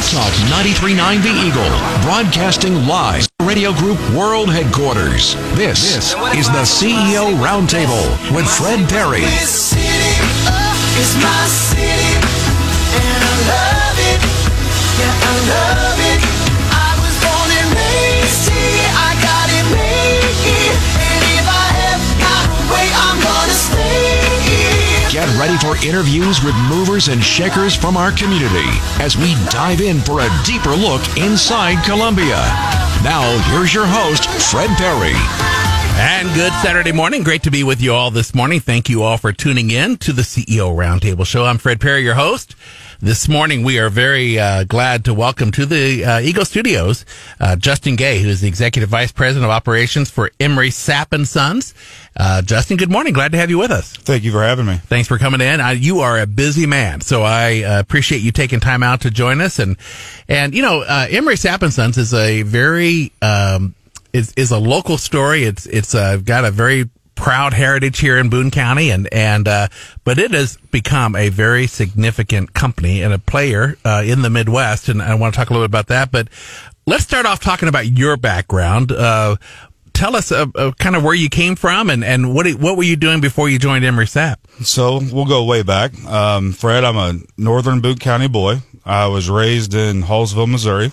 Lots of 93.9 The Eagle, broadcasting live Radio Group World Headquarters. This is the CEO Roundtable with Fred Perry. This city is my city, and I love it. Yeah, I love it. I was born and raised here. I got it made here. And if I have got away, I'm gonna stay here. Get ready for interviews with movers and shakers from our community as we dive in for a deeper look inside Columbia. Now, here's your host, Fred Perry. And good Saturday morning. Great to be with you all this morning. Thank you all for tuning in to the CEO Roundtable Show. I'm Fred Perry, your host. This morning, we are very glad to welcome to the Eagle Studios Justin Gay, who is the Executive Vice President of Operations for Emory Sapp and Sons. Justin, good morning. Glad to have you with us. Thank you for having me. Thanks for coming in. You are a busy man, so I appreciate you taking time out to join us. And you know, Emory Sapp and Sons is a very is a local story. It's got a very proud heritage here in Boone County, and but it has become a very significant company and a player in the Midwest. And I want to talk a little bit about that. But let's start off talking about your background. Tell us kind of where you came from and what were you doing before you joined Emory Sapp? So we'll go way back. Fred, I'm a northern Boone County boy. I was raised in Hallsville, Missouri.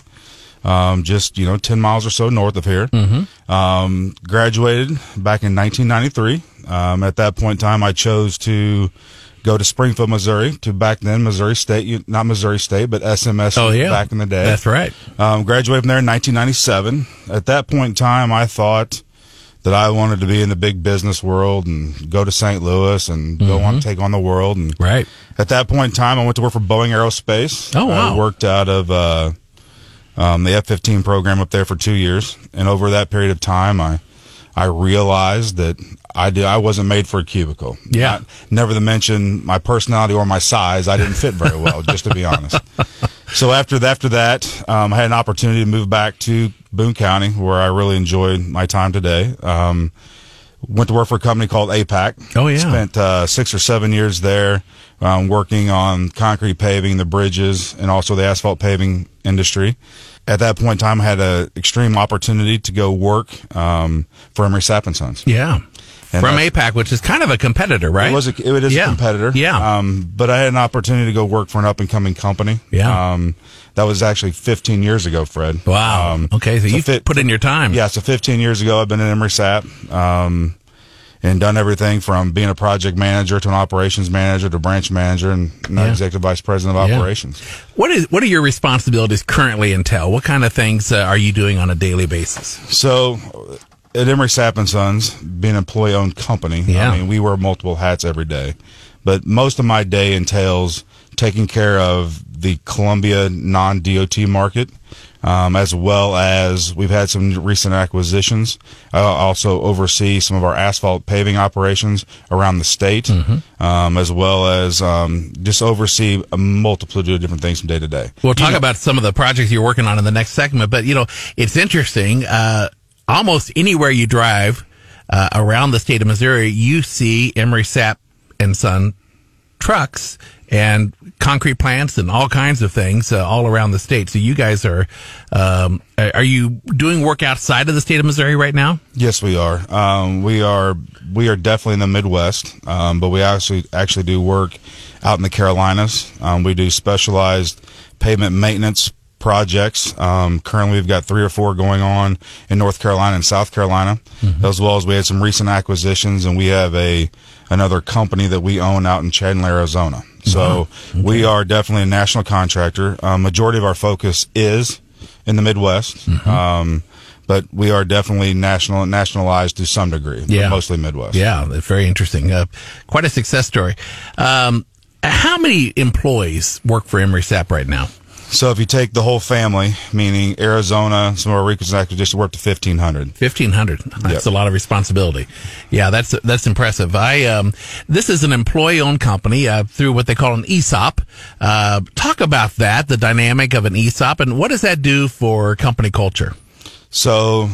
Just, 10 miles or so north of here. Mm-hmm. Graduated back in 1993. At that point in time, I chose to go to Springfield, Missouri, to back then Missouri State, not Missouri State, but SMS back in the day. That's right. Graduated from there in 1997. At that point in time, I thought that I wanted to be in the big business world and go to St. Louis and mm-hmm. go on, take on the world. And right. At that point in time, I went to work for Boeing Aerospace. Oh, wow. I worked out of, the F-15 program up there for 2 years. And over that period of time, I realized that I wasn't made for a cubicle. Yeah. Never to mention my personality or my size. I didn't fit very well, just to be honest. So after that, I had an opportunity to move back to Boone County, where I really enjoyed my time today. Went to work for a company called APAC. Oh, yeah. Spent 6 or 7 years there working on concrete paving, the bridges, and also the asphalt paving industry. At that point in time, I had an extreme opportunity to go work for Emory Sapp & Sons. Yeah. And from APAC, which is kind of a competitor, right? It is yeah. a competitor. Yeah. But I had an opportunity to go work for an up-and-coming company. Yeah. That was actually 15 years ago, Fred. Wow. Okay, so you put in your time. Yeah, so 15 years ago, I've been at Emory Sapp and done everything from being a project manager to an operations manager to branch manager and yeah. executive vice president of operations. Yeah. What are your responsibilities currently entail? What kind of things are you doing on a daily basis? So at Emory Sapp and Sons, being an employee-owned company, yeah. I mean, we wear multiple hats every day. But most of my day entails taking care of the Columbia non-DOT market, as well as we've had some recent acquisitions. I also oversee some of our asphalt paving operations around the state, mm-hmm. As well as just oversee a multitude of different things from day to day. We'll talk about some of the projects you're working on in the next segment, but, it's interesting. Almost anywhere you drive around the state of Missouri, you see Emory Sapp and Son trucks and concrete plants and all kinds of things all around the state. So you guys are you doing work outside of the state of Missouri right now? Yes, we are. We are definitely in the Midwest, but we actually do work out in the Carolinas. We do specialized pavement maintenance projects. Currently we've got 3 or 4 going on in North Carolina and South Carolina, mm-hmm. as well as we had some recent acquisitions, and we have another company that we own out in Chandler, Arizona. So mm-hmm. okay. we are definitely a national contractor. Majority of our focus is in the Midwest, mm-hmm. But we are definitely nationalized to some degree, yeah. mostly Midwest. Yeah, very interesting. Quite a success story. How many employees work for Emory Sapp right now? So if you take the whole family, meaning Arizona, some of our recent acquisitions, we're up to 1,500. 1,500. That's a lot of responsibility. Yeah, that's impressive. This is an employee-owned company through what they call an ESOP. Talk about that, the dynamic of an ESOP, and what does that do for company culture? So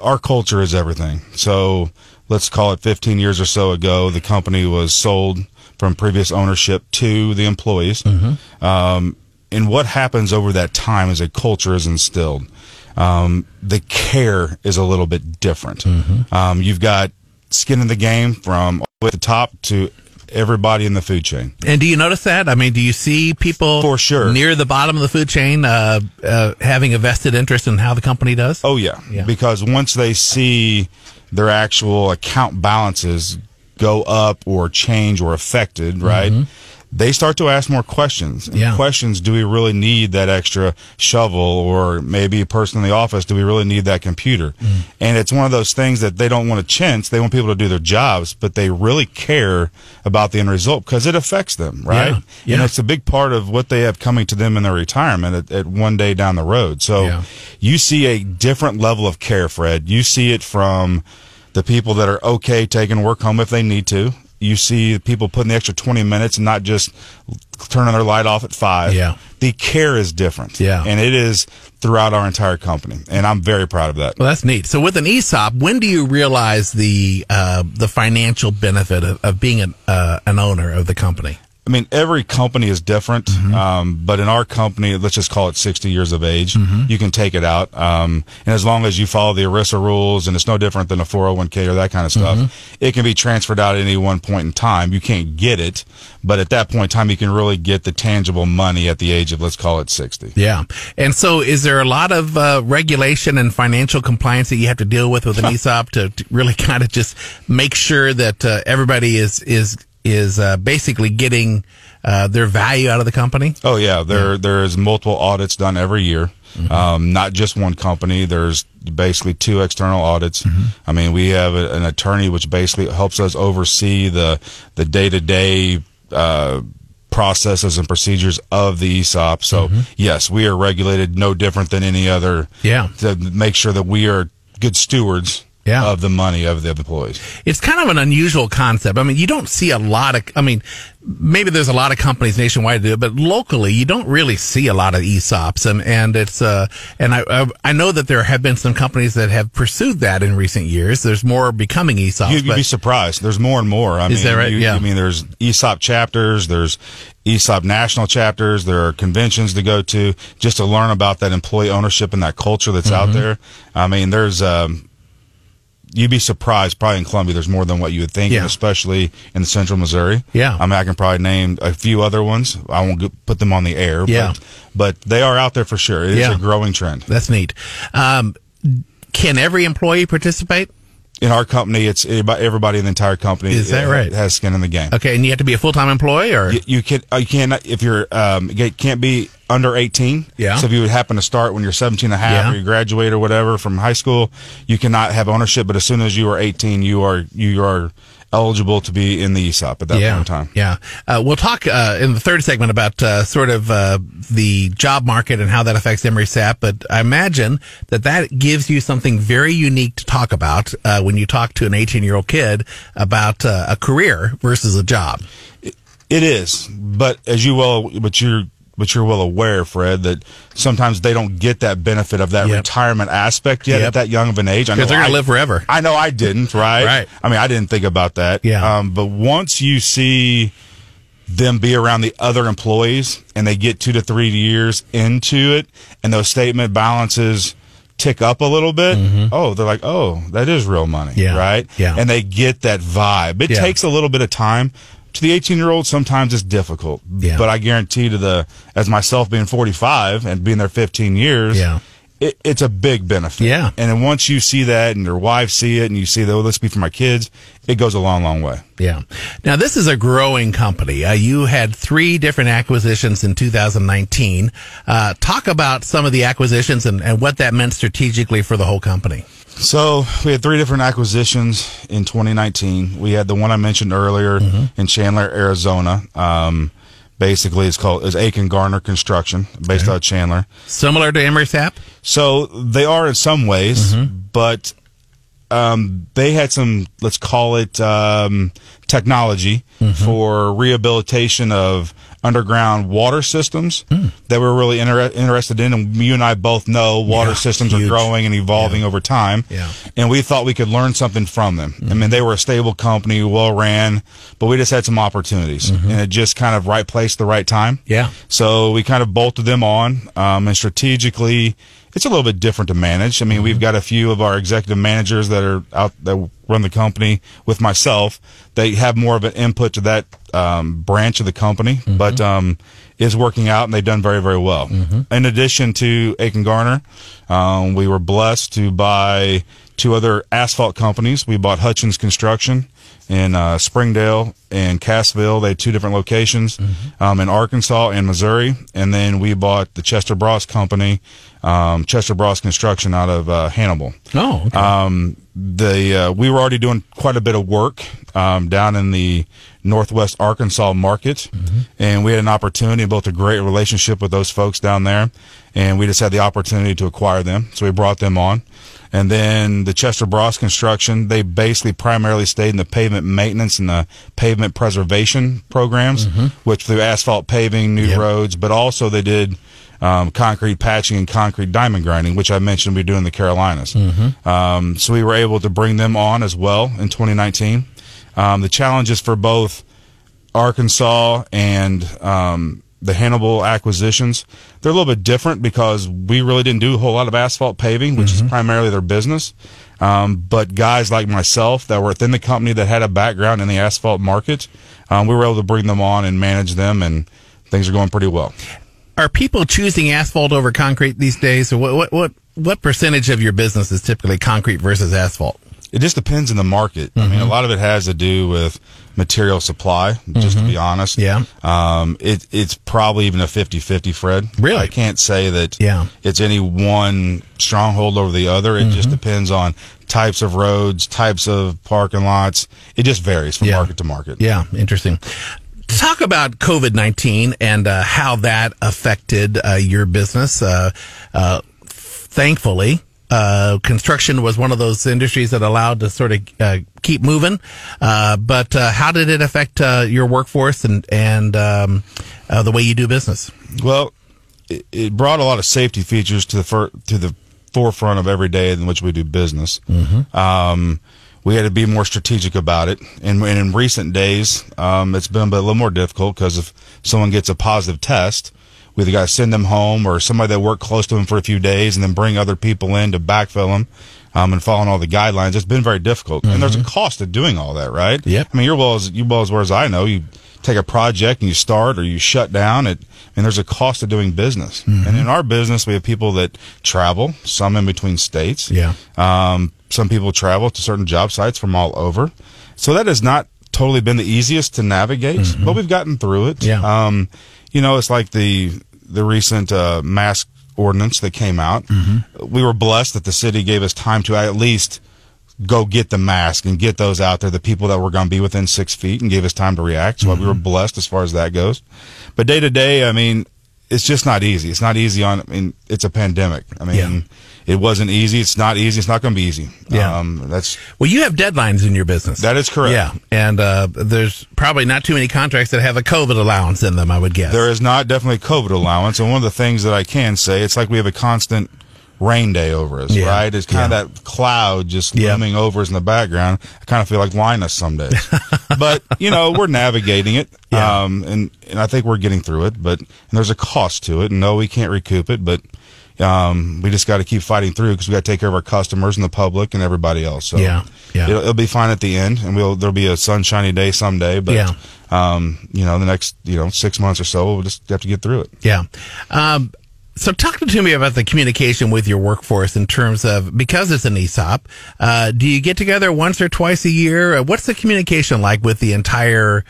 our culture is everything. So let's call it 15 years or so ago, the company was sold from previous ownership to the employees. Mm-hmm. and what happens over that time is a culture is instilled. The care is a little bit different. Mm-hmm. You've got skin in the game from all the way to the top to everybody in the food chain. And do you notice that? I mean, do you see people for sure near the bottom of the food chain having a vested interest in how the company does? Oh, yeah. Because once they see their actual account balances go up or change or affected, right? Mm-hmm. They start to ask more questions. And questions, do we really need that extra shovel? Or maybe a person in the office, do we really need that computer? Mm. And it's one of those things that they don't want to chintz. They want people to do their jobs, but they really care about the end result because it affects them, right? Yeah. And it's a big part of what they have coming to them in their retirement at one day down the road. So you see a different level of care, Fred. You see it from the people that are okay taking work home if they need to. You see people putting the extra 20 minutes and not just turning their light off at 5. Yeah. The care is different. Yeah. And it is throughout our entire company. And I'm very proud of that. Well, that's neat. So with an ESOP, when do you realize the financial benefit of being an owner of the company? I mean, every company is different, mm-hmm. But in our company, let's just call it 60 years of age, mm-hmm. you can take it out. And as long as you follow the ERISA rules, and it's no different than a 401k or that kind of stuff, mm-hmm. it can be transferred out at any one point in time. You can't get it, but at that point in time, you can really get the tangible money at the age of, let's call it 60. Yeah. And so is there a lot of regulation and financial compliance that you have to deal with an ESOP to really kind of just make sure that everybody is basically getting their value out of the company? Oh, yeah. There is multiple audits done every year, mm-hmm. Not just one company. There's basically 2 external audits. Mm-hmm. I mean, we have an attorney which basically helps us oversee the day-to-day processes and procedures of the ESOP. So, mm-hmm. yes, we are regulated no different than any other to make sure that we are good stewards of the money of the employees. It's kind of an unusual concept. I mean, you don't see a lot of, maybe there's a lot of companies nationwide that do it, but locally you don't really see a lot of ESOPs. And it's, and I know that there have been some companies that have pursued that in recent years. There's more becoming ESOPs. You'd be surprised. There's more and more. Is that right? Yeah. I mean, there's ESOP chapters, there's ESOP national chapters, there are conventions to go to just to learn about that employee ownership and that culture that's mm-hmm. out there. I mean, there's, you'd be surprised, probably in Columbia, there's more than what you would think, and especially in central Missouri. Yeah. I mean, I can probably name a few other ones. I won't put them on the air, but they are out there for sure. It is a growing trend. That's neat. Can every employee participate? In our company, it's everybody in the entire company. Is that right? Has skin in the game. Okay, and you have to be a full-time employee, or you can't be under 18. Yeah. So if you would happen to start when you're 17 and a half, or you graduate or whatever from high school, you cannot have ownership. But as soon as you are 18, you are eligible to be in the ESOP at that point in time. Yeah. We'll talk in the third segment about the job market and how that affects Emory Sapp, but I imagine that gives you something very unique to talk about when you talk to an 18-year-old kid about a career versus a job. It is, but you're well aware, Fred, that sometimes they don't get that benefit of that retirement aspect yet at that young of an age. Because they're going to live forever. I know I didn't, right? Right. I mean, I didn't think about that. Yeah. But once you see them be around the other employees and they get 2 to 3 years into it and those statement balances tick up a little bit, mm-hmm. They're like, that is real money, right? Yeah. And they get that vibe. It takes a little bit of time. To the 18-year-old, sometimes it's difficult, but I guarantee as myself being 45 and being there 15 years, it's a big benefit. Yeah. And then once you see that and your wives see it and you see that, this will be for my kids, it goes a long, long way. Yeah. Now, this is a growing company. You had 3 different acquisitions in 2019. Talk about some of the acquisitions and what that meant strategically for the whole company. So we had 3 different acquisitions in 2019. We had the one I mentioned earlier mm-hmm. in Chandler, Arizona. Basically, it's Aiken Gerner Construction, based out of Chandler. Similar to Emory Sapp? So they are in some ways, mm-hmm. but they had some, let's call it, technology mm-hmm. for rehabilitation of underground water systems that we're really interested in. And you and I both know water systems are growing and evolving over time. Yeah. And we thought we could learn something from them. I mean, they were a stable company, well ran, but we just had some opportunities. And it just kind of right place, the right time. Yeah. So we kind of bolted them on, and strategically, it's a little bit different to manage. I mean, we've got a few of our executive managers that are out that run the company with myself. They have more of an input to that branch of the company, but it's working out, and they've done very, very well. In addition to Aiken Gerner, we were blessed to buy two other asphalt companies. We bought Hutchins Construction in Springdale and Cassville. They had two different locations in Arkansas and Missouri. And then we bought the Chester Bros. Company, Chester Bros. Construction out of Hannibal. Oh, okay. We were already doing quite a bit of work down in the northwest Arkansas market, and we had an opportunity and built a great relationship with those folks down there, and we just had the opportunity to acquire them, so we brought them on. And then the Chester Bros. Construction, they basically primarily stayed in the pavement maintenance and the pavement preservation programs, which through asphalt paving, new roads, but also they did concrete patching and concrete diamond grinding, which I mentioned we do in the Carolinas. So we were able to bring them on as well in 2019. The challenges for both Arkansas and the Hannibal acquisitions, they're a little bit different because we really didn't do a whole lot of asphalt paving, which is primarily their business. But guys like myself that were within the company that had a background in the asphalt market, we were able to bring them on and manage them, and things are going pretty well. Are people choosing asphalt over concrete these days? So what percentage of your business is typically concrete versus asphalt? It just depends on the market. I mean, a lot of it has to do with material supply, just to be honest. It's probably even a 50-50, Fred. Really? I can't say that it's any one stronghold over the other. It just depends on types of roads, types of parking lots. It just varies from market to market. Yeah, interesting. Talk about COVID-19 and how that affected your business. Thankfully, construction was one of those industries that allowed to sort of keep moving. But how did it affect your workforce and the way you do business? Well, it brought a lot of safety features to the forefront of every day in which we do business. We had to be more strategic about it. And in recent days, it's been a little more difficult because if someone gets a positive test, we either got to send them home or somebody that worked close to them for a few days and then bring other people in to backfill them and following all the guidelines. It's been very difficult. And there's a cost to doing all that, right? Yep. I mean, you're well as I know. You take a project and you start or you shut down. And there's a cost to doing business. And in our business, we have people that travel, some in between states. Some people travel to certain job sites from all over. So that has not totally been the easiest to navigate, but we've gotten through it. You know, it's like the recent mask ordinance that came out. We were blessed that the city gave us time to at least go get the mask and get those out there, the people that were going to be within 6 feet, and gave us time to react. So we were blessed as far as that goes. But day to day, I mean, it's just not easy. It's not easy on, I mean, it's a pandemic. I mean, it wasn't easy. It's not easy. It's not going to be easy. Well, you have deadlines in your business. That is correct. Yeah. And, there's probably not too many contracts that have a COVID allowance in them, I would guess. There is not definitely a COVID allowance. And one of the things that I can say, it's like we have a constant rain day over us, right? It's kind of that cloud just looming over us in the background. I kind of feel like Linus some days. But, you know, we're navigating it, and I think we're getting through it. But there's a cost to it. And no, we can't recoup it, but we just got to keep fighting through because we got to take care of our customers and the public and everybody else. So it'll be fine at the end, and there'll be a sunshiny day someday. But you know, the next 6 months or so, we'll just have to get through it. So talk to me about the communication with your workforce in terms of, because it's an ESOP, do you get together once or twice a year? What's the communication like with the entire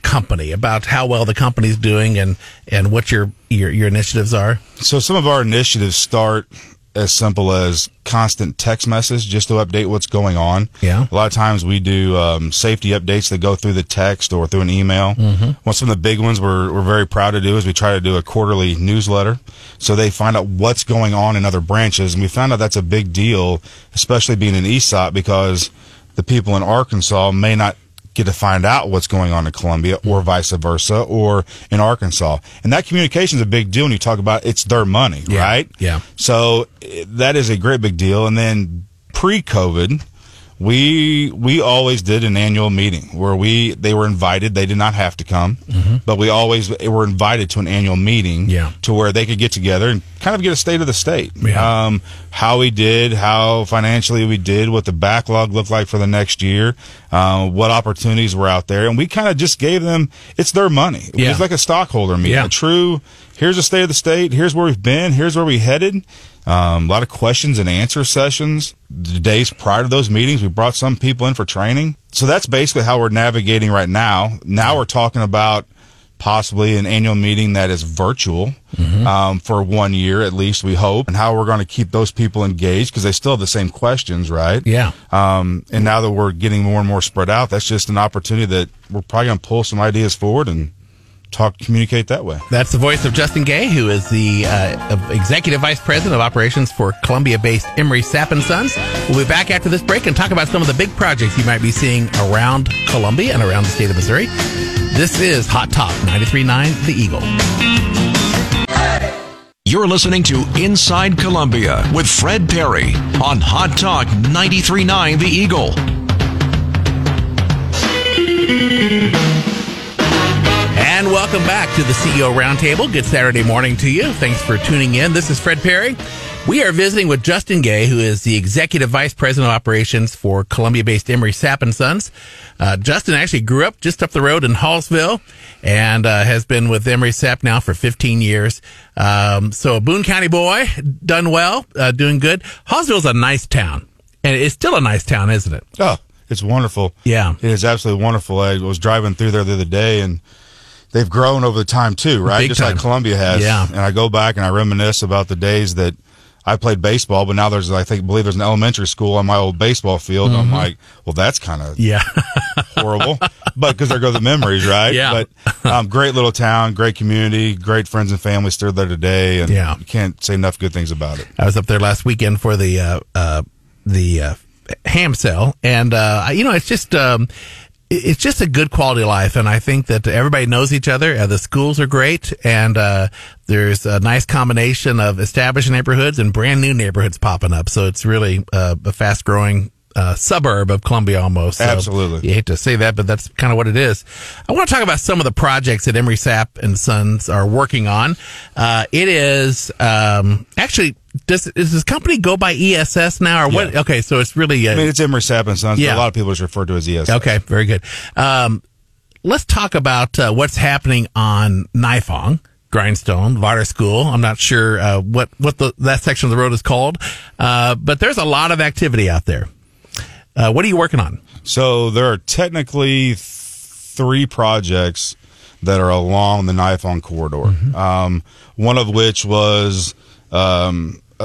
company about how well the company's doing and what your initiatives are? So some of our initiatives start as simple as constant text message just to update what's going on. A lot of times we do safety updates that go through the text or through an email. Well, some of the big ones we're very proud to do is we try to do a quarterly newsletter so they find out what's going on in other branches. And we found out that's a big deal, especially being an ESOP, because the people in Arkansas may not get to find out what's going on in Columbia or vice versa or in Arkansas. And that communication is a big deal when you talk about it's their money, right? Yeah. So that is a great big deal. And then pre-COVID, we always did an annual meeting where they were invited. They did not have to come, but we always were invited to an annual meeting to where they could get together and kind of get a state of the state. Yeah. How we did, how financially we did, what the backlog looked like for the next year, what opportunities were out there. And we kind of just gave them, it's their money. It was like a stockholder meeting, a true, here's the state of the state, here's where we've been, here's where we headed. A lot of questions and answer sessions. The days prior to those meetings, we brought some people in for training. So that's basically how we're navigating right now. Now we're talking about possibly an annual meeting that is virtual for 1 year at least, we hope, and how we're going to keep those people engaged because they still have the same questions, right? Yeah. And now that we're getting more and more spread out, that's just an opportunity that we're probably going to pull some ideas forward and communicate that way. That's the voice of Justin Gay, who is the Executive Vice President of Operations for Columbia-based Emory Sapp and Sons. We'll be back after this break and talk about some of the big projects you might be seeing around Columbia and around the state of Missouri. This is Hot Talk 93.9 The Eagle. You're listening to Inside Columbia with Fred Perry on Hot Talk 93.9 The Eagle. And welcome back to the CEO Roundtable. Good Saturday morning to you. Thanks for tuning in. This is Fred Perry. We are visiting with Justin Gay, who is the Executive Vice President of Operations for Columbia-based Emory Sapp & Sons. Justin actually grew up just up the road in Hallsville and has been with Emory Sapp now for 15 years. So a Boone County boy, done well, doing good. Hallsville's a nice town, and it's still a nice town, isn't it? Oh, it's wonderful. Yeah. It is absolutely wonderful. I was driving through there the other day, and they've grown over the time too, right? Big Just time. Like Columbia has. Yeah. And I go back and I reminisce about the days that I played baseball, but now there's, I believe there's an elementary school on my old baseball field. I'm like, well, that's kind of horrible, but because there go the memories, right? Yeah. But great little town, great community, great friends and family still there today, and you can't say enough good things about it. I was up there last weekend for the ham sale, and you know, it's just. It's just a good quality of life, and I think that everybody knows each other. The schools are great, and there's a nice combination of established neighborhoods and brand new neighborhoods popping up. So it's really a fast-growing suburb of Columbia almost. So absolutely. You hate to say that, but that's kind of what it is. I want to talk about some of the projects that Emory Sapp and Sons are working on. It is actually... Does this company go by ESS now or what? Yeah. Okay, so it's really... I mean, it's Emory Sapp and Sons, but a lot of people just refer to it as ESS. Okay, very good. Let's talk about what's happening on Nifong, Grindstone, Varder School. I'm not sure what that section of the road is called, but there's a lot of activity out there. What are you working on? So there are technically three projects that are along the Nifong corridor, one of which was...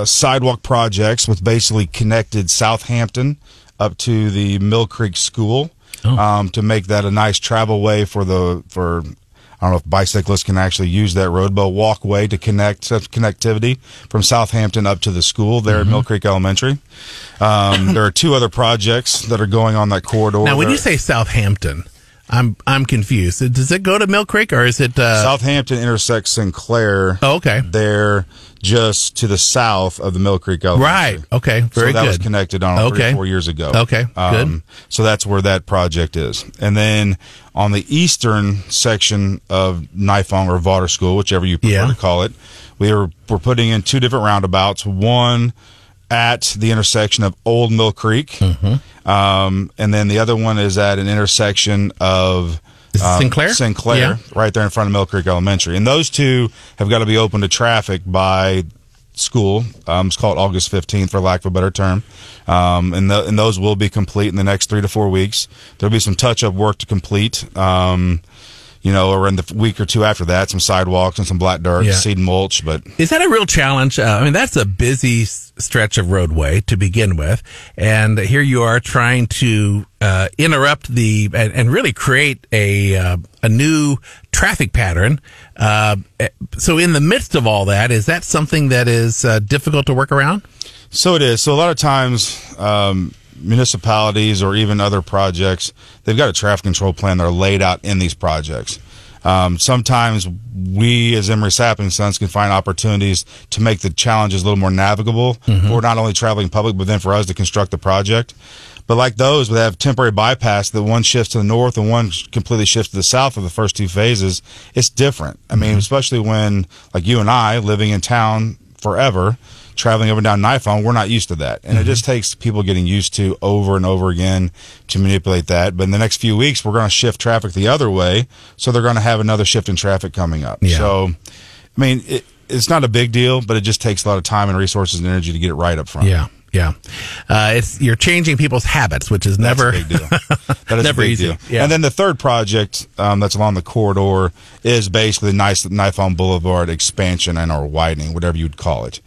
sidewalk projects which basically connected Southampton up to the Mill Creek School to make that a nice travel way for I don't know if bicyclists can actually use that road, but a walkway to connectivity from Southampton up to the school there at Mill Creek Elementary. There are two other projects that are going on that corridor. Now, when you say Southampton, I'm confused. Does it go to Mill Creek or is it Southampton intersects Sinclair? Oh, okay. There, just to the south of the Mill Creek Elementary. Right. Okay. Very good. So that was connected on 3 or 4 years ago. Okay. Good. So that's where that project is. And then on the eastern section of Nifong or Varder School, whichever you prefer to call it, we're putting in two different roundabouts. One at the intersection of Old Mill Creek, and then the other one is at an intersection of Sinclair, right there in front of Mill Creek Elementary. And those two have got to be open to traffic by school. It's called August 15th, for lack of a better term. And those will be complete in the next 3 to 4 weeks. There'll be some touch-up work to complete, around the week or two after that, some sidewalks and some black dirt, seed and mulch. But is that a real challenge? I mean, that's a busy stretch of roadway to begin with, and here you are trying to interrupt and really create a new traffic pattern. So, in the midst of all that, is that something that is difficult to work around? So it is. So a lot of times. municipalities or even other projects, they've got a traffic control plan that are laid out in these projects. Sometimes we as Emory Sapp and Sons can find opportunities to make the challenges a little more navigable for not only traveling public, but then for us to construct the project. But like those, we have temporary bypass that one shifts to the north and one completely shifts to the south of the first two phases. It's different. I mean, especially when, like you and I, living in town forever, traveling up and down Niphone, we're not used to that. And it just takes people getting used to over and over again to manipulate that. But in the next few weeks, we're going to shift traffic the other way, so they're going to have another shift in traffic coming up. Yeah. So, I mean, it's not a big deal, but it just takes a lot of time and resources and energy to get it right up front. Yeah. Yeah, you're changing people's habits, which is never a big deal. That is never a big easy deal. Yeah. And then the third project that's along the corridor is basically Niphone Boulevard expansion and or widening, whatever you'd call it.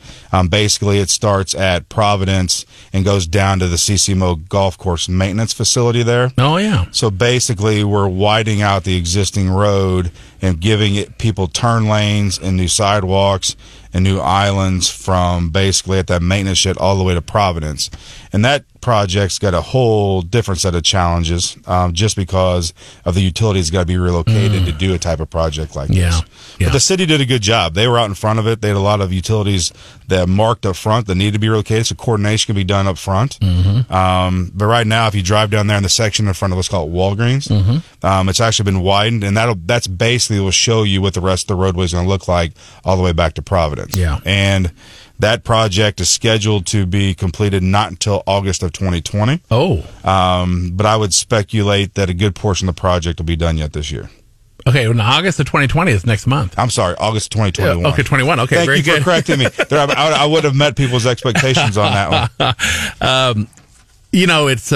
Basically, it starts at Providence and goes down to the CCMO golf course maintenance facility there. Oh yeah. So basically, we're widening out the existing road and giving it people turn lanes and new sidewalks and new islands from basically at that maintenance shed all the way to Providence. And that project's got a whole different set of challenges just because of the utilities got to be relocated to do a type of project like this. Yeah. But the city did a good job. They were out in front of it. They had a lot of utilities that marked up front that need to be relocated, so coordination can be done up front. But right now, if you drive down there in the section in front of, let's call it Walgreens, it's actually been widened, and that's basically will show you what the rest of the roadway is going to look like all the way back to Providence. Yeah. And that project is scheduled to be completed not until August of 2020. Oh. But I would speculate that a good portion of the project will be done yet this year. Okay, well, August of 2020 is next month. I'm sorry, August of 2021. Okay, 21. Okay, thank very you good. For correcting me. I would have met people's expectations on that one. You know, it's...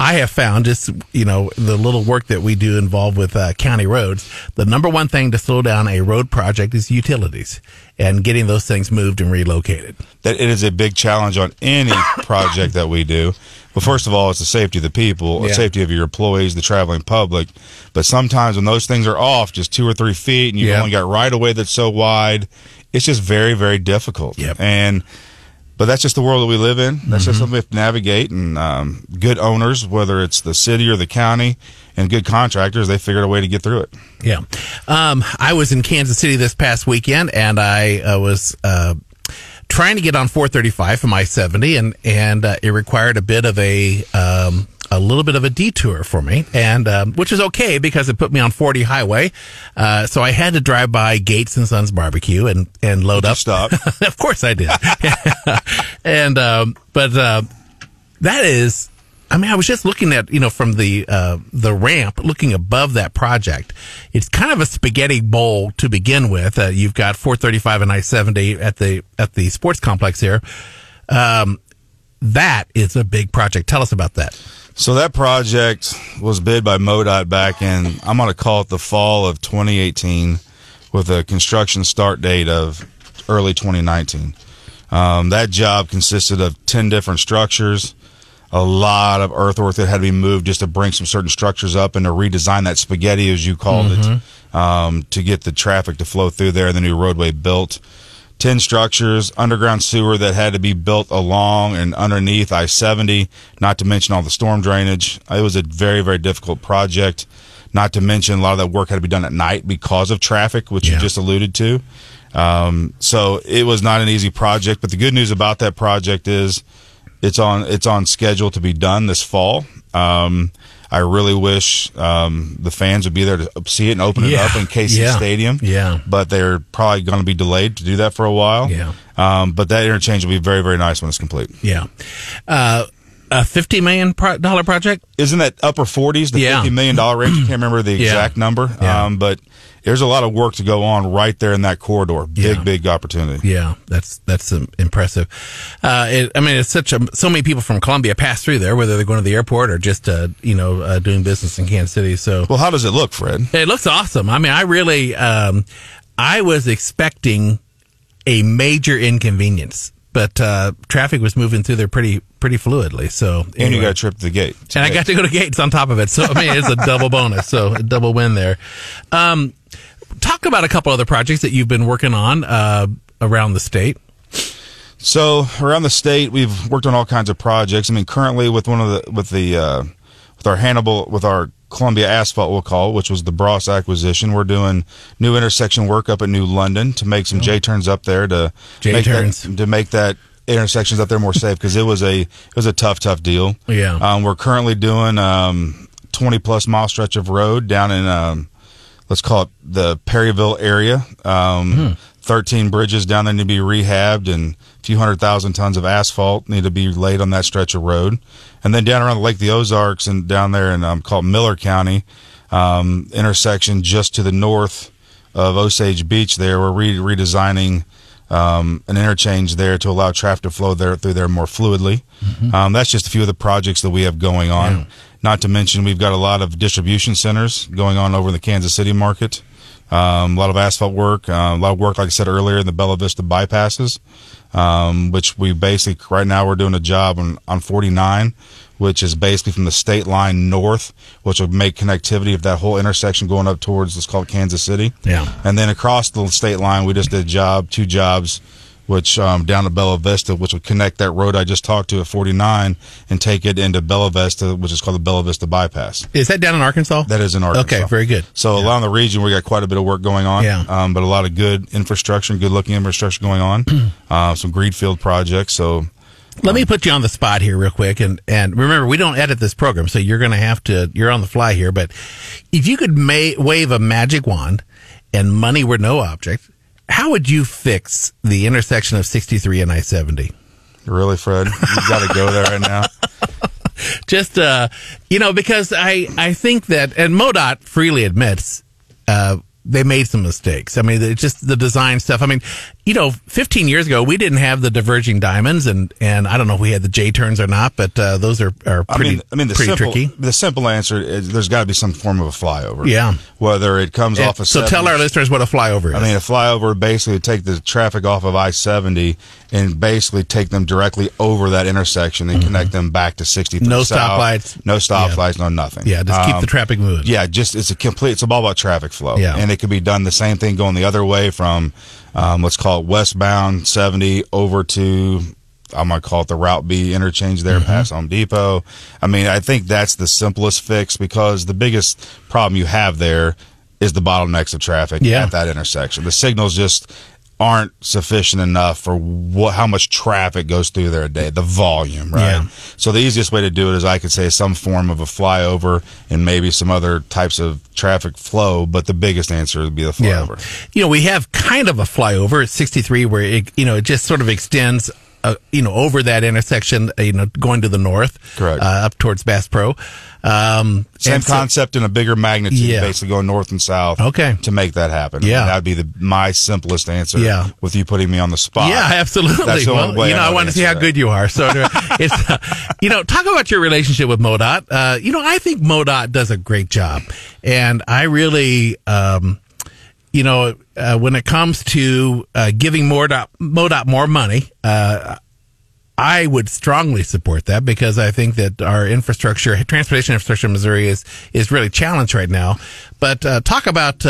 I have found just, you know, the little work that we do involved with county roads, the number one thing to slow down a road project is utilities and getting those things moved and relocated. That it is a big challenge on any project that we do. Well, first of all, it's the safety of the people, the safety of your employees, the traveling public. But sometimes when those things are off just 2 or 3 feet and you've only got right of way that's so wide, it's just very, very difficult. Yep. But that's just the world that we live in. That's just something we have to navigate. And good owners, whether it's the city or the county, and good contractors, they figured a way to get through it. Yeah. I was in Kansas City this past weekend, and I was trying to get on 435 from I-70, and it required a bit of a little bit of a detour for me, and which is okay because it put me on 40 highway. So I had to drive by Gates and Sons Barbecue and load up. Stop. Of course I did. And but that is, I mean, I was just looking at, you know, from the ramp, looking above that project. It's kind of a spaghetti bowl to begin with. You've got 435 and I-70 at the sports complex here. That is a big project. Tell us about that. So that project was bid by MoDOT back in, I'm going to call it the fall of 2018, with a construction start date of early 2019. That job consisted of 10 different structures, a lot of earthwork that had to be moved just to bring some certain structures up and to redesign that spaghetti, as you called it, to get the traffic to flow through there and the new roadway built. 10 structures, underground sewer that had to be built along and underneath I-70, not to mention all the storm drainage. It was a very, very difficult project, not to mention a lot of that work had to be done at night because of traffic, which you just alluded to. So it was not an easy project, but the good news about that project is it's on schedule to be done this fall. I really wish the fans would be there to see it and open it up in Casey Stadium. Yeah. But they're probably going to be delayed to do that for a while. Yeah. But that interchange will be very, very nice when it's complete. Yeah. A $50 million project? Isn't that upper 40s, the $50 million range? I can't remember the exact number. Yeah. But there's a lot of work to go on right there in that corridor. Big, big opportunity. Yeah, that's impressive. It's so many people from Columbia pass through there, whether they're going to the airport or just doing business in Kansas City. So, well, how does it look, Fred? It looks awesome. I mean, I really, I was expecting a major inconvenience. But traffic was moving through there pretty fluidly. So anyway. And you got a trip to the gate. And I got to go to Gates on top of it. So, I mean, it's a double bonus. So a double win there. Talk about a couple other projects that you've been working on around the state. So around the state, we've worked on all kinds of projects. I mean, currently with one of the with our Columbia Asphalt, we'll call it, which was the Bross acquisition. We're doing new intersection work up at New London to make some J-turns up there to make that intersections up there more safe, because it was a tough deal. Yeah. We're currently doing 20 plus mile stretch of road down in let's call it the Perryville area. 13 bridges down there need to be rehabbed, and a few 100,000 tons of asphalt need to be laid on that stretch of road. And then down around the Lake of the Ozarks and down there in called Miller County, intersection just to the north of Osage Beach there, we're redesigning an interchange there to allow traffic to flow there through there more fluidly. That's just a few of the projects that we have going on. Yeah. Not to mention we've got a lot of distribution centers going on over in the Kansas City market. A lot of asphalt work, a lot of work, like I said earlier, in the Bella Vista bypasses, which we basically, right now we're doing a job on 49, which is basically from the state line north, which will make connectivity of that whole intersection going up towards, let's call it, Kansas City. Yeah. And then across the state line, we just did two jobs, which down to Bella Vista, which will connect that road I just talked to at 49 and take it into Bella Vista, which is called the Bella Vista bypass. Is that down in Arkansas? That is in Arkansas. Okay, very good. So around the region, we got quite a bit of work going on, but a lot of good infrastructure, good-looking infrastructure going on, some greenfield projects. So let me put you on the spot here real quick, and remember, we don't edit this program, so you're going to have to, you're on the fly here, but if you could wave a magic wand and money were no object, how would you fix the intersection of 63 and I-70? Really, Fred? You've got to go there right now. Just, because I think that, and MoDOT freely admits, they made some mistakes. I mean, it's just the design stuff. I mean, 15 years ago, we didn't have the diverging diamonds, and I don't know if we had the J-turns or not, but those are pretty, tricky. The simple answer is there's got to be some form of a flyover. Yeah. Whether it comes off of 70. So tell our listeners what a flyover is. I mean, a flyover basically take the traffic off of I-70 and basically take them directly over that intersection and connect them back to 63 No stoplights. No stoplights, no nothing. Yeah, just keep the traffic moving. Yeah, it's all about traffic flow. Yeah. And it could be done the same thing going the other way from, let's call it westbound 70 over to, I'm going to call it the Route B interchange there, past Home Depot. I mean, I think that's the simplest fix, because the biggest problem you have there is the bottlenecks of traffic at that intersection. The signals just aren't sufficient enough for how much traffic goes through there a day, the volume, right? Yeah. So the easiest way to do it is, I could say, some form of a flyover and maybe some other types of traffic flow, but the biggest answer would be the flyover. Yeah. We have kind of a flyover at 63 where it just sort of extends over that intersection, going to the north, correct, up towards Bass Pro. Same concept in a bigger magnitude, basically going north and south. Okay, to make that happen. Yeah, that'd be my simplest answer. Yeah, with you putting me on the spot. Yeah, absolutely. That's the only way I want to see how good you are. So, it's talk about your relationship with MoDOT. I think MoDOT does a great job, and I really, when it comes to giving MoDOT more money, I would strongly support that, because I think that our transportation infrastructure in Missouri is really challenged right now. But talk about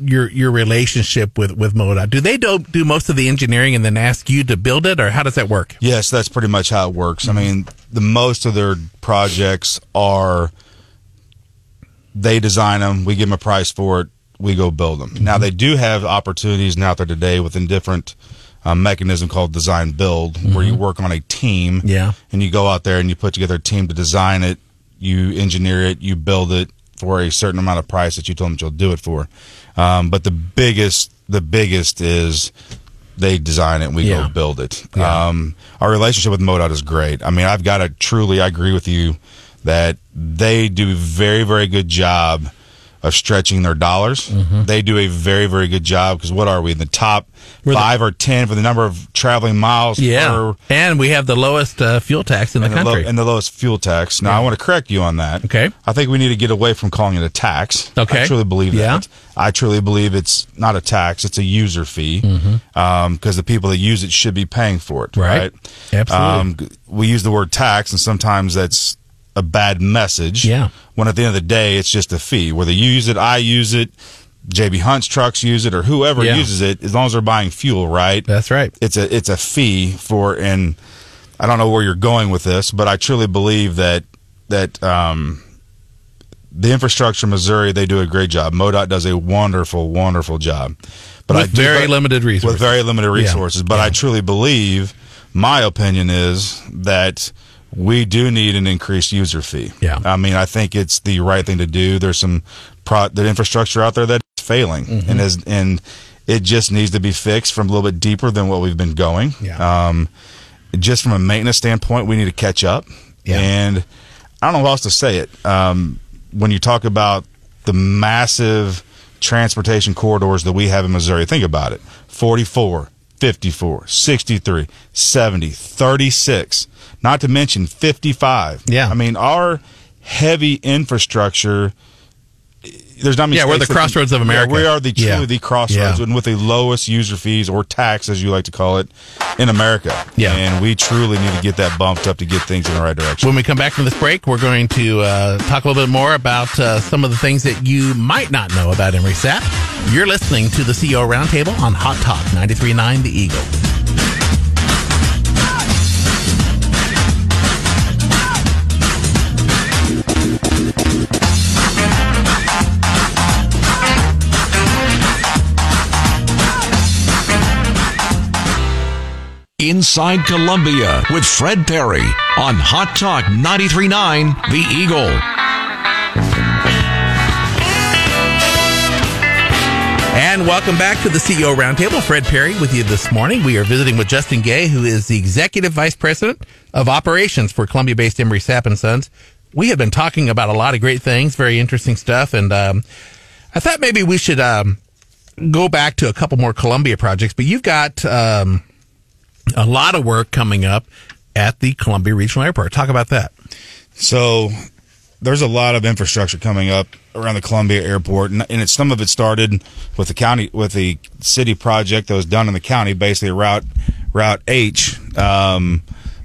your relationship with MoDOT. Do they do most of the engineering and then ask you to build it, or how does that work? Yes, that's pretty much how it works. I mean, most of their projects they design them, we give them a price for it, we go build them. Now, they do have opportunities out there today within different mechanism called design build, where you work on a team, and you go out there and you put together a team to design it, you engineer it, you build it for a certain amount of price that you told them you'll do it for. But the biggest is they design it and we go build it. Yeah. Our relationship with MoDOT is great. I mean, I've got to truly agree with you that they do a very, very good job of stretching their dollars. They do a very, very good job, because what are we, in the top 5 or 10 for the number of traveling miles? Yeah, and we have the lowest fuel tax in the country. And the lowest fuel tax. Now, I want to correct you on that. Okay. I think we need to get away from calling it a tax. Okay. I truly believe that. I truly believe it's not a tax, it's a user fee, because the people that use it should be paying for it, right? Absolutely. We use the word tax, and sometimes that's a bad message. Yeah. When at the end of the day, it's just a fee. Whether you use it, I use it, J.B. Hunt's trucks use it or whoever uses it, as long as they're buying fuel, right? That's right. It's a fee for, and I don't know where you're going with this, but I truly believe that the infrastructure in Missouri, they do a great job. MoDOT does a wonderful, wonderful job. But With very limited resources. But I truly believe, my opinion is that we do need an increased user fee. Yeah. I mean, I think it's the right thing to do. There's some the infrastructure out there that's failing, mm-hmm. and it just needs to be fixed from a little bit deeper than what we've been going. Yeah. Just from a maintenance standpoint, we need to catch up. Yeah. And I don't know how else to say it. When you talk about the massive transportation corridors that we have in Missouri, think about it. 44, 54, 63, 70, 36, not to mention 55. Yeah. I mean, our heavy infrastructure, there's not many. Yeah, we're the crossroads of America. We are truly the crossroads, and with the lowest user fees or tax, as you like to call it, in America. Yeah. And we truly need to get that bumped up to get things in the right direction. When we come back from this break, we're going to talk a little bit more about some of the things that you might not know about Emory Sapp. You're listening to the CEO Roundtable on Hot Talk 93.9 The Eagle. Inside Columbia with Fred Perry on Hot Talk 93.9 The Eagle. And welcome back to the CEO Roundtable. Fred Perry with you this morning. We are visiting with Justin Gay, who is the Executive Vice President of Operations for Columbia-based Emory Sapp and Sons. We have been talking about a lot of great things, very interesting stuff, and I thought maybe we should go back to a couple more Columbia projects, but you've got... a lot of work coming up at the Columbia Regional Airport. Talk about that. So there's a lot of infrastructure coming up around the Columbia Airport, and some of it started with the county, with the city project that was done in the county, basically Route H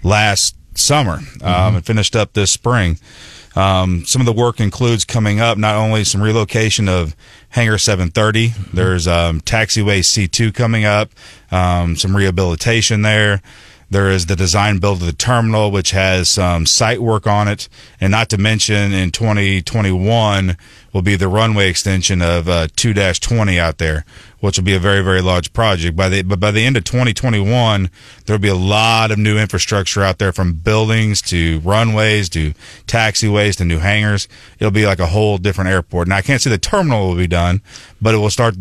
last summer, and finished up this spring. Some of the work includes coming up not only some relocation of Hangar 730, there's Taxiway C2 coming up, some rehabilitation there. There is the design build of the terminal, which has some site work on it, and not to mention in 2021 will be the runway extension of 2-20 out there, which will be a very, very large project. By the end of 2021, there'll be a lot of new infrastructure out there, from buildings to runways to taxiways to new hangars. It'll be like a whole different airport. Now, I can't say the terminal will be done, but it will start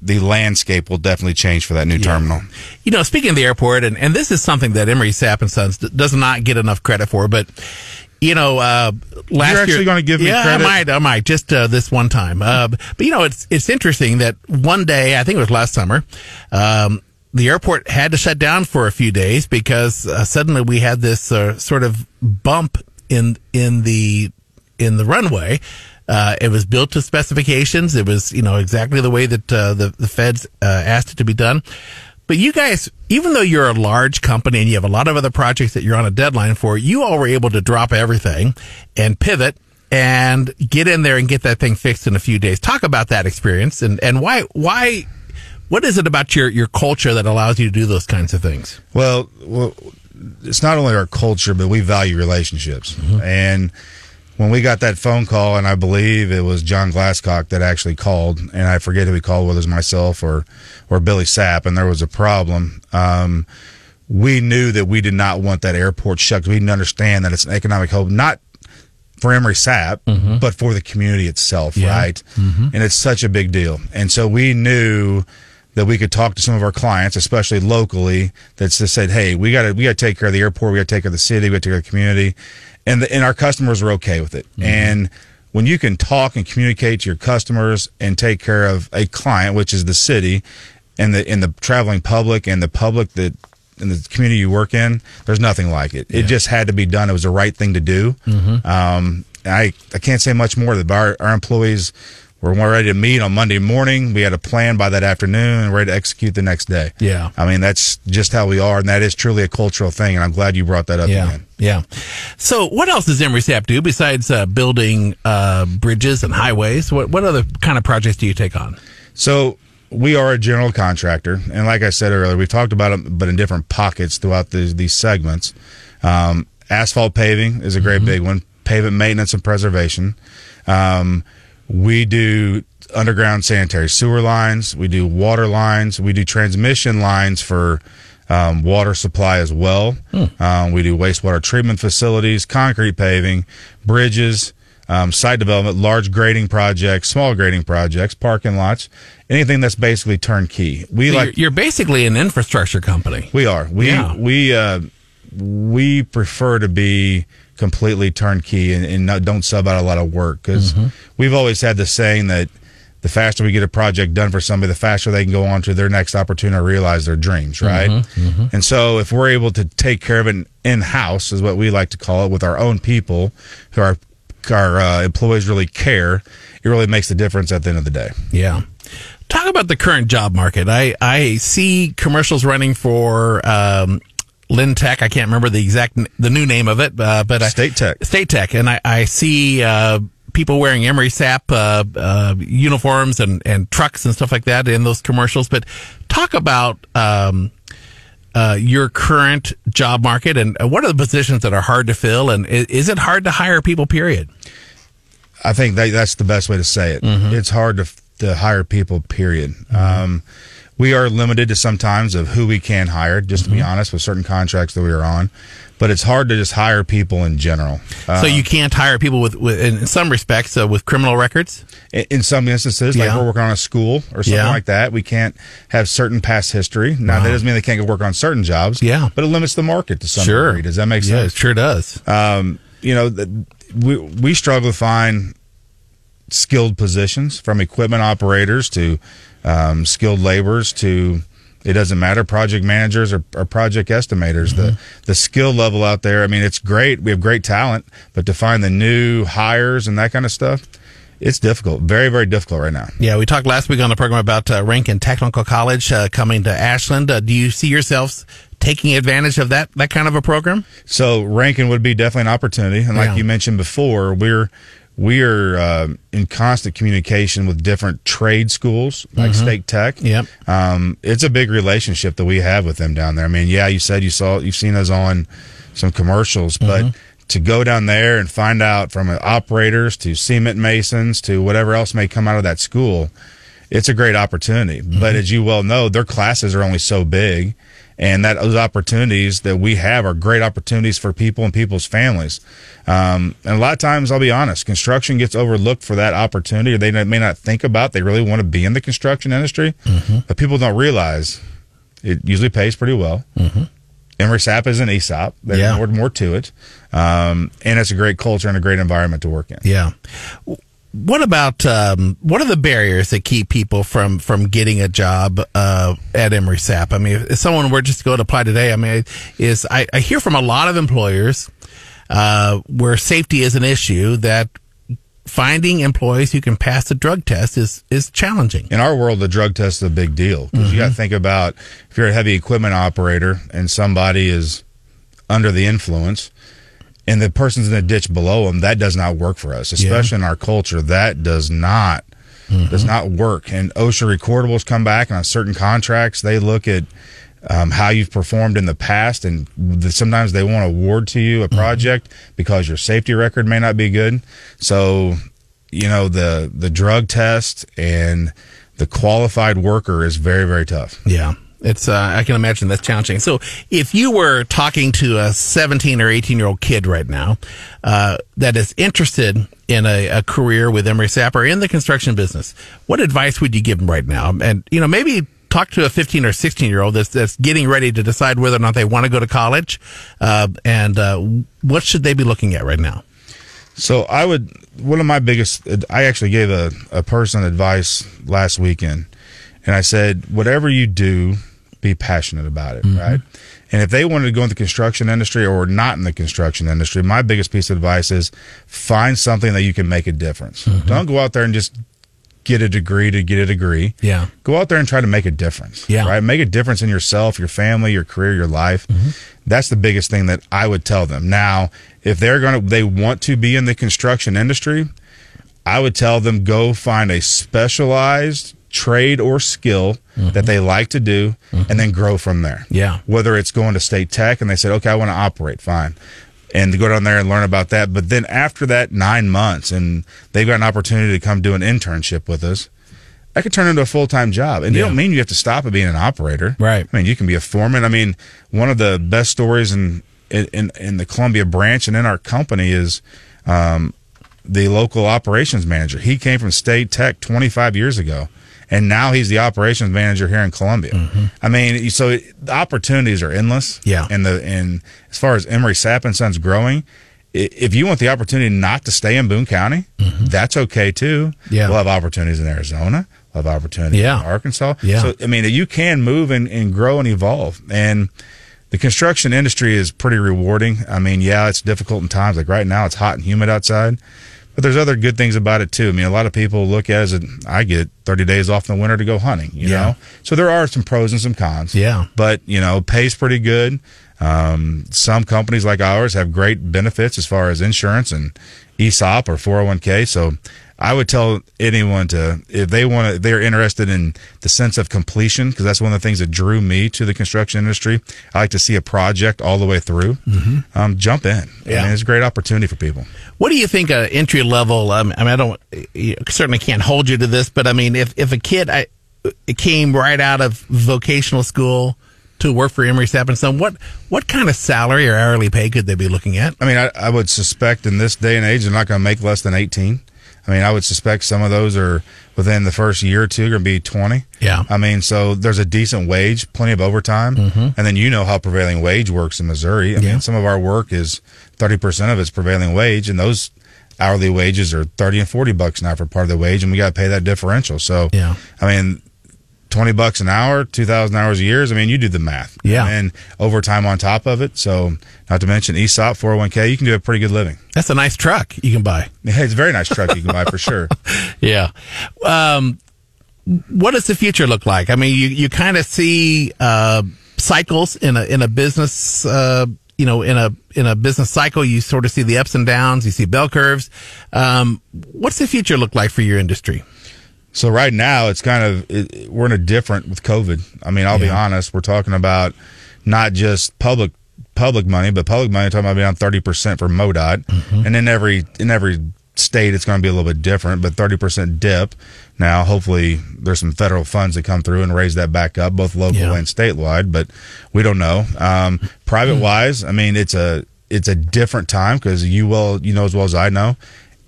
the landscape will definitely change for that new terminal. You know, speaking of the airport, and this is something that Emory Sapp and Sons does not get enough credit for, but, you know, last year... You're actually going to give me credit? Yeah, I might, just this one time. But, you know, it's interesting that one day, I think it was last summer, the airport had to shut down for a few days because suddenly we had this sort of bump in the runway. It was built to specifications. It was, you know, exactly the way that the feds asked it to be done. But you guys, even though you're a large company and you have a lot of other projects that you're on a deadline for, you all were able to drop everything and pivot and get in there and get that thing fixed in a few days. Talk about that experience and why what is it about your culture that allows you to do those kinds of things? Well, it's not only our culture, but we value relationships. Mm-hmm. And when we got that phone call, and I believe it was John Glasscock that actually called, and I forget who he called, whether it was myself or Billy Sapp, and there was a problem, we knew that we did not want that airport shut. We didn't understand that it's an economic hub, not for Emory Sapp, but for the community itself, right? Mm-hmm. And it's such a big deal. And so we knew that we could talk to some of our clients, especially locally, that just said, hey, we got to take care of the airport, we got to take care of the city, we got to take care of the community. And our customers are okay with it. Mm-hmm. And when you can talk and communicate to your customers and take care of a client, which is the city and the traveling public and the public that in the community you work in, there's nothing like it. Yeah. It just had to be done. It was the right thing to do. Mm-hmm. I can't say much more. Our employees We're ready to meet on Monday morning. We had a plan by that afternoon and ready to execute the next day. Yeah. I mean, that's just how we are, and that is truly a cultural thing, and I'm glad you brought that up again. Yeah. So what else does Emory Sapp do besides building bridges and highways? What other kind of projects do you take on? So we are a general contractor, and like I said earlier, we've talked about it, but in different pockets throughout these segments. Asphalt paving is a great big one. Pavement maintenance and preservation. We do underground sanitary sewer lines. We do water lines. We do transmission lines for water supply as well. We do wastewater treatment facilities, concrete paving, bridges, site development, large grading projects, small grading projects, parking lots, anything that's basically turnkey. You're basically an infrastructure company. We are. We prefer to be completely turnkey and don't sub out a lot of work, because we've always had the saying that the faster we get a project done for somebody, the faster they can go on to their next opportunity or realize their dreams, right? And so if we're able to take care of it in-house, is what we like to call it, with our own people, who our employees really care, it really makes a difference at the end of the day. Yeah. Talk about the current job market. I see commercials running for Lintech, I can't remember the new name of it, but State Tech, and I see people wearing Emory Sapp uniforms and trucks and stuff like that in those commercials. But talk about your current job market, and what are the positions that are hard to fill, and is it hard to hire people? Period. I think that's the best way to say it. It's hard to hire people. Period. We are limited to sometimes of who we can hire, just to be honest, with certain contracts that we are on. But it's hard to just hire people in general. So you can't hire people with in some respects, with criminal records? In some instances, like we're working on a school or something like that. We can't have certain past history. Now, that doesn't mean they can't go work on certain jobs, but it limits the market to some degree. Does that make sense? Yeah, it sure does. We struggle to find skilled positions, from equipment operators to skilled laborers to, it doesn't matter, project managers or project estimators. The skill level out there, I mean, it's great. We have great talent, but to find the new hires and that kind of stuff, it's difficult. Very, very difficult right now. Yeah, we talked last week on the program about Rankin Technical College coming to Ashland. Do you see yourselves taking advantage of that kind of a program? So Rankin would be definitely an opportunity. And like you mentioned before, we are in constant communication with different trade schools, like State Tech. It's a big relationship that we have with them down there. I mean, you said you've seen us on some commercials, but to go down there and find out from operators to cement masons to whatever else may come out of that school, it's a great opportunity. But as you well know, their classes are only so big, and those opportunities that we have are great opportunities for people and people's families. And a lot of times, I'll be honest, construction gets overlooked for that opportunity. They may not think about they really want to be in the construction industry, but people don't realize it usually pays pretty well. Emory Sapp is an ESOP. There's more to it. And it's a great culture and a great environment to work in. Yeah. What about what are the barriers that keep people from getting a job at Emory Sapp? I mean, if someone were just to go to apply today, I mean, I hear from a lot of employers where safety is an issue, that finding employees who can pass the drug test is challenging. In our world, the drug test is a big deal, because you got to think about, if you're a heavy equipment operator and somebody is under the influence, and the person's in a ditch below them, that does not work for us, especially in our culture. That does not work. And OSHA recordables come back, and on certain contracts, they look at how you've performed in the past, and sometimes they won't award to you a project because your safety record may not be good. So, the drug test and the qualified worker is very, very tough. Yeah. It's I can imagine that's challenging. So if you were talking to a 17 or 18-year-old kid right now that is interested in a career with Emory Sapp or in the construction business, what advice would you give them right now? And, maybe talk to a 15 or 16-year-old that's getting ready to decide whether or not they want to go to college, and what should they be looking at right now? So I actually gave a person advice last weekend, and I said, whatever you do, be passionate about it, right? And if they wanted to go in the construction industry or not in the construction industry, my biggest piece of advice is find something that you can make a difference. Don't go out there and just get a degree to get a degree. Yeah. Go out there and try to make a difference. Yeah. Right? Make a difference in yourself, your family, your career, your life. Mm-hmm. That's the biggest thing that I would tell them. Now, if they're going to, they want to be in the construction industry, I would tell them go find a specialized trade or skill mm-hmm. that they like to do mm-hmm. and then grow from there. Yeah. Whether it's going to State Tech and they said, okay, I want to operate, fine. And to go down there and learn about that. But then after that 9 months and they've got an opportunity to come do an internship with us, that could turn into a full-time job. And yeah. you don't mean you have to stop at being an operator. Right. I mean, you can be a foreman. I mean, one of the best stories in the Columbia branch and in our company is the local operations manager. He came from State Tech 25 years ago. And now he's the operations manager here in Columbia. Mm-hmm. I mean, so the opportunities are endless. Yeah. And as far as Emory Sapp and Sons growing, if you want the opportunity not to stay in Boone County, mm-hmm. that's okay too. Yeah. We'll have opportunities in Arizona. We'll have opportunities yeah. in Arkansas. Yeah. So, I mean, you can move and grow and evolve. And the construction industry is pretty rewarding. I mean, yeah, it's difficult in times. Like right now, it's hot and humid outside. But there's other good things about it, too. I mean, a lot of people look at it as, I get 30 days off in the winter to go hunting, you yeah. know? So there are some pros and some cons. Yeah. But, you know, pay's pretty good. Some companies like ours have great benefits as far as insurance and ESOP or 401k. So I would tell anyone to, if they want to, if they're interested in the sense of completion, because that's one of the things that drew me to the construction industry. I like to see a project all the way through. Mm-hmm. Jump in. Yeah. I mean, it's a great opportunity for people. What do you think an entry level, I mean, I don't, you certainly can't hold you to this, but I mean, if a kid came right out of vocational school to work for Emory Sapp and Sons, what kind of salary or hourly pay could they be looking at? I mean, I would suspect in this day and age, they're not going to make less than 18. I mean, I would suspect some of those are within the first year or two going to be 20. Yeah. I mean, so there's a decent wage, plenty of overtime. Mm-hmm. And then you know how prevailing wage works in Missouri. I yeah. mean, some of our work is 30% of it's prevailing wage, and those hourly wages are $30 and $40 now for part of the wage, and we got to pay that differential. So, yeah. I mean, $20 an hour, 2,000 hours a year. I mean, you do the math. Yeah. And overtime on top of it. So, not to mention ESOP, 401k, you can do a pretty good living. That's a nice truck you can buy. Yeah, it's a very nice truck you can buy for sure. Yeah. What does the future look like? I mean, you kind of see cycles in a business, you know, in a business cycle. You sort of see the ups and downs. You see bell curves. What's the future look like for your industry? So right now, it's kind of we're in a different with COVID. I mean, I'll be honest. We're talking about not just public money, but public money. Talking about being on 30% for MoDot, mm-hmm. and in every state, it's going to be a little bit different. But 30% dip. Now, hopefully, there's some federal funds that come through and raise that back up, both local and statewide. But we don't know. Private wise, I mean, it's a different time because you know as well as I know.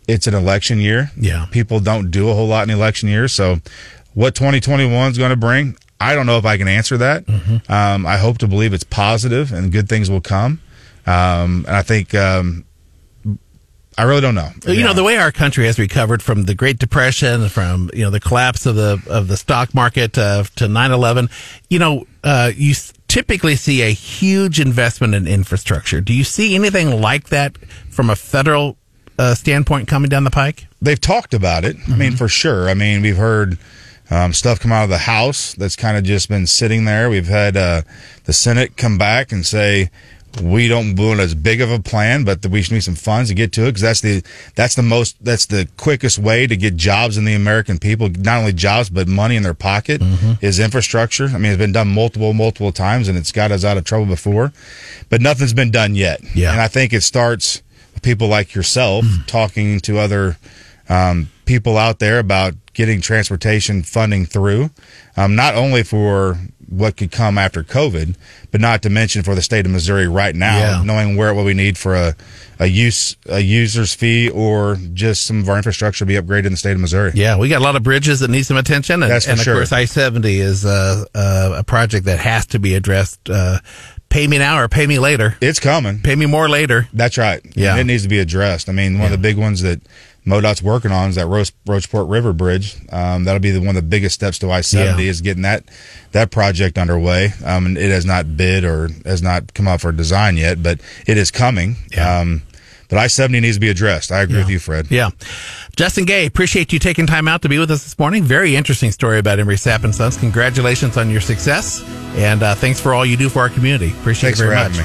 It's an election year. Yeah. People don't do a whole lot in election years. So what 2021 is going to bring, I don't know if I can answer that. Mm-hmm. I hope to believe it's positive and good things will come. And I think I really don't know. You know, the way our country has recovered from the Great Depression, from, you know, the collapse of the stock market to 9/11, you know, you typically see a huge investment in infrastructure. Do you see anything like that from a federal standpoint coming down the pike? They've talked about it. Mm-hmm. I mean, for sure. I mean, we've heard stuff come out of the House that's kind of just been sitting there. We've had the Senate come back and say, we don't want as big of a plan, but we should need some funds to get to it because that's the quickest way to get jobs in the American people, not only jobs, but money in their pocket mm-hmm. is infrastructure. I mean, it's been done multiple times and it's got us out of trouble before, but nothing's been done yet. Yeah. And I think it starts people like yourself talking to other people out there about getting transportation funding through, not only for what could come after COVID, but not to mention for the state of Missouri right now, knowing what we need for a user's fee or just some of our infrastructure be upgraded in the state of Missouri. Yeah, we got a lot of bridges that need some attention. And, Of course, I-70 is a project that has to be addressed. Pay me now or pay me later. It's coming. Pay me more later. That's right. Yeah. It needs to be addressed. I mean, one of the big ones that MoDOT's working on is that Rocheport River Bridge. That'll be one of the biggest steps to I-70 is getting that project underway. And it has not come out for design yet, but it is coming. Yeah. that I-70 needs to be addressed. I agree with you, Fred. Yeah. Justin Gay, appreciate you taking time out to be with us this morning. Very interesting story about Emory Sapp and Sons. Congratulations on your success, and thanks for all you do for our community. Appreciate it very much.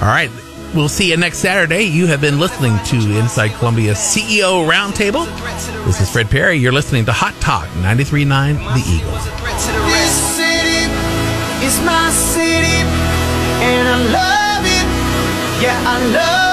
All right. We'll see you next Saturday. You have been listening to Inside Columbia's CEO Roundtable. This is Fred Perry. You're listening to Hot Talk 93.9 The Eagle. This city is my city, and I love it. Yeah, I love it.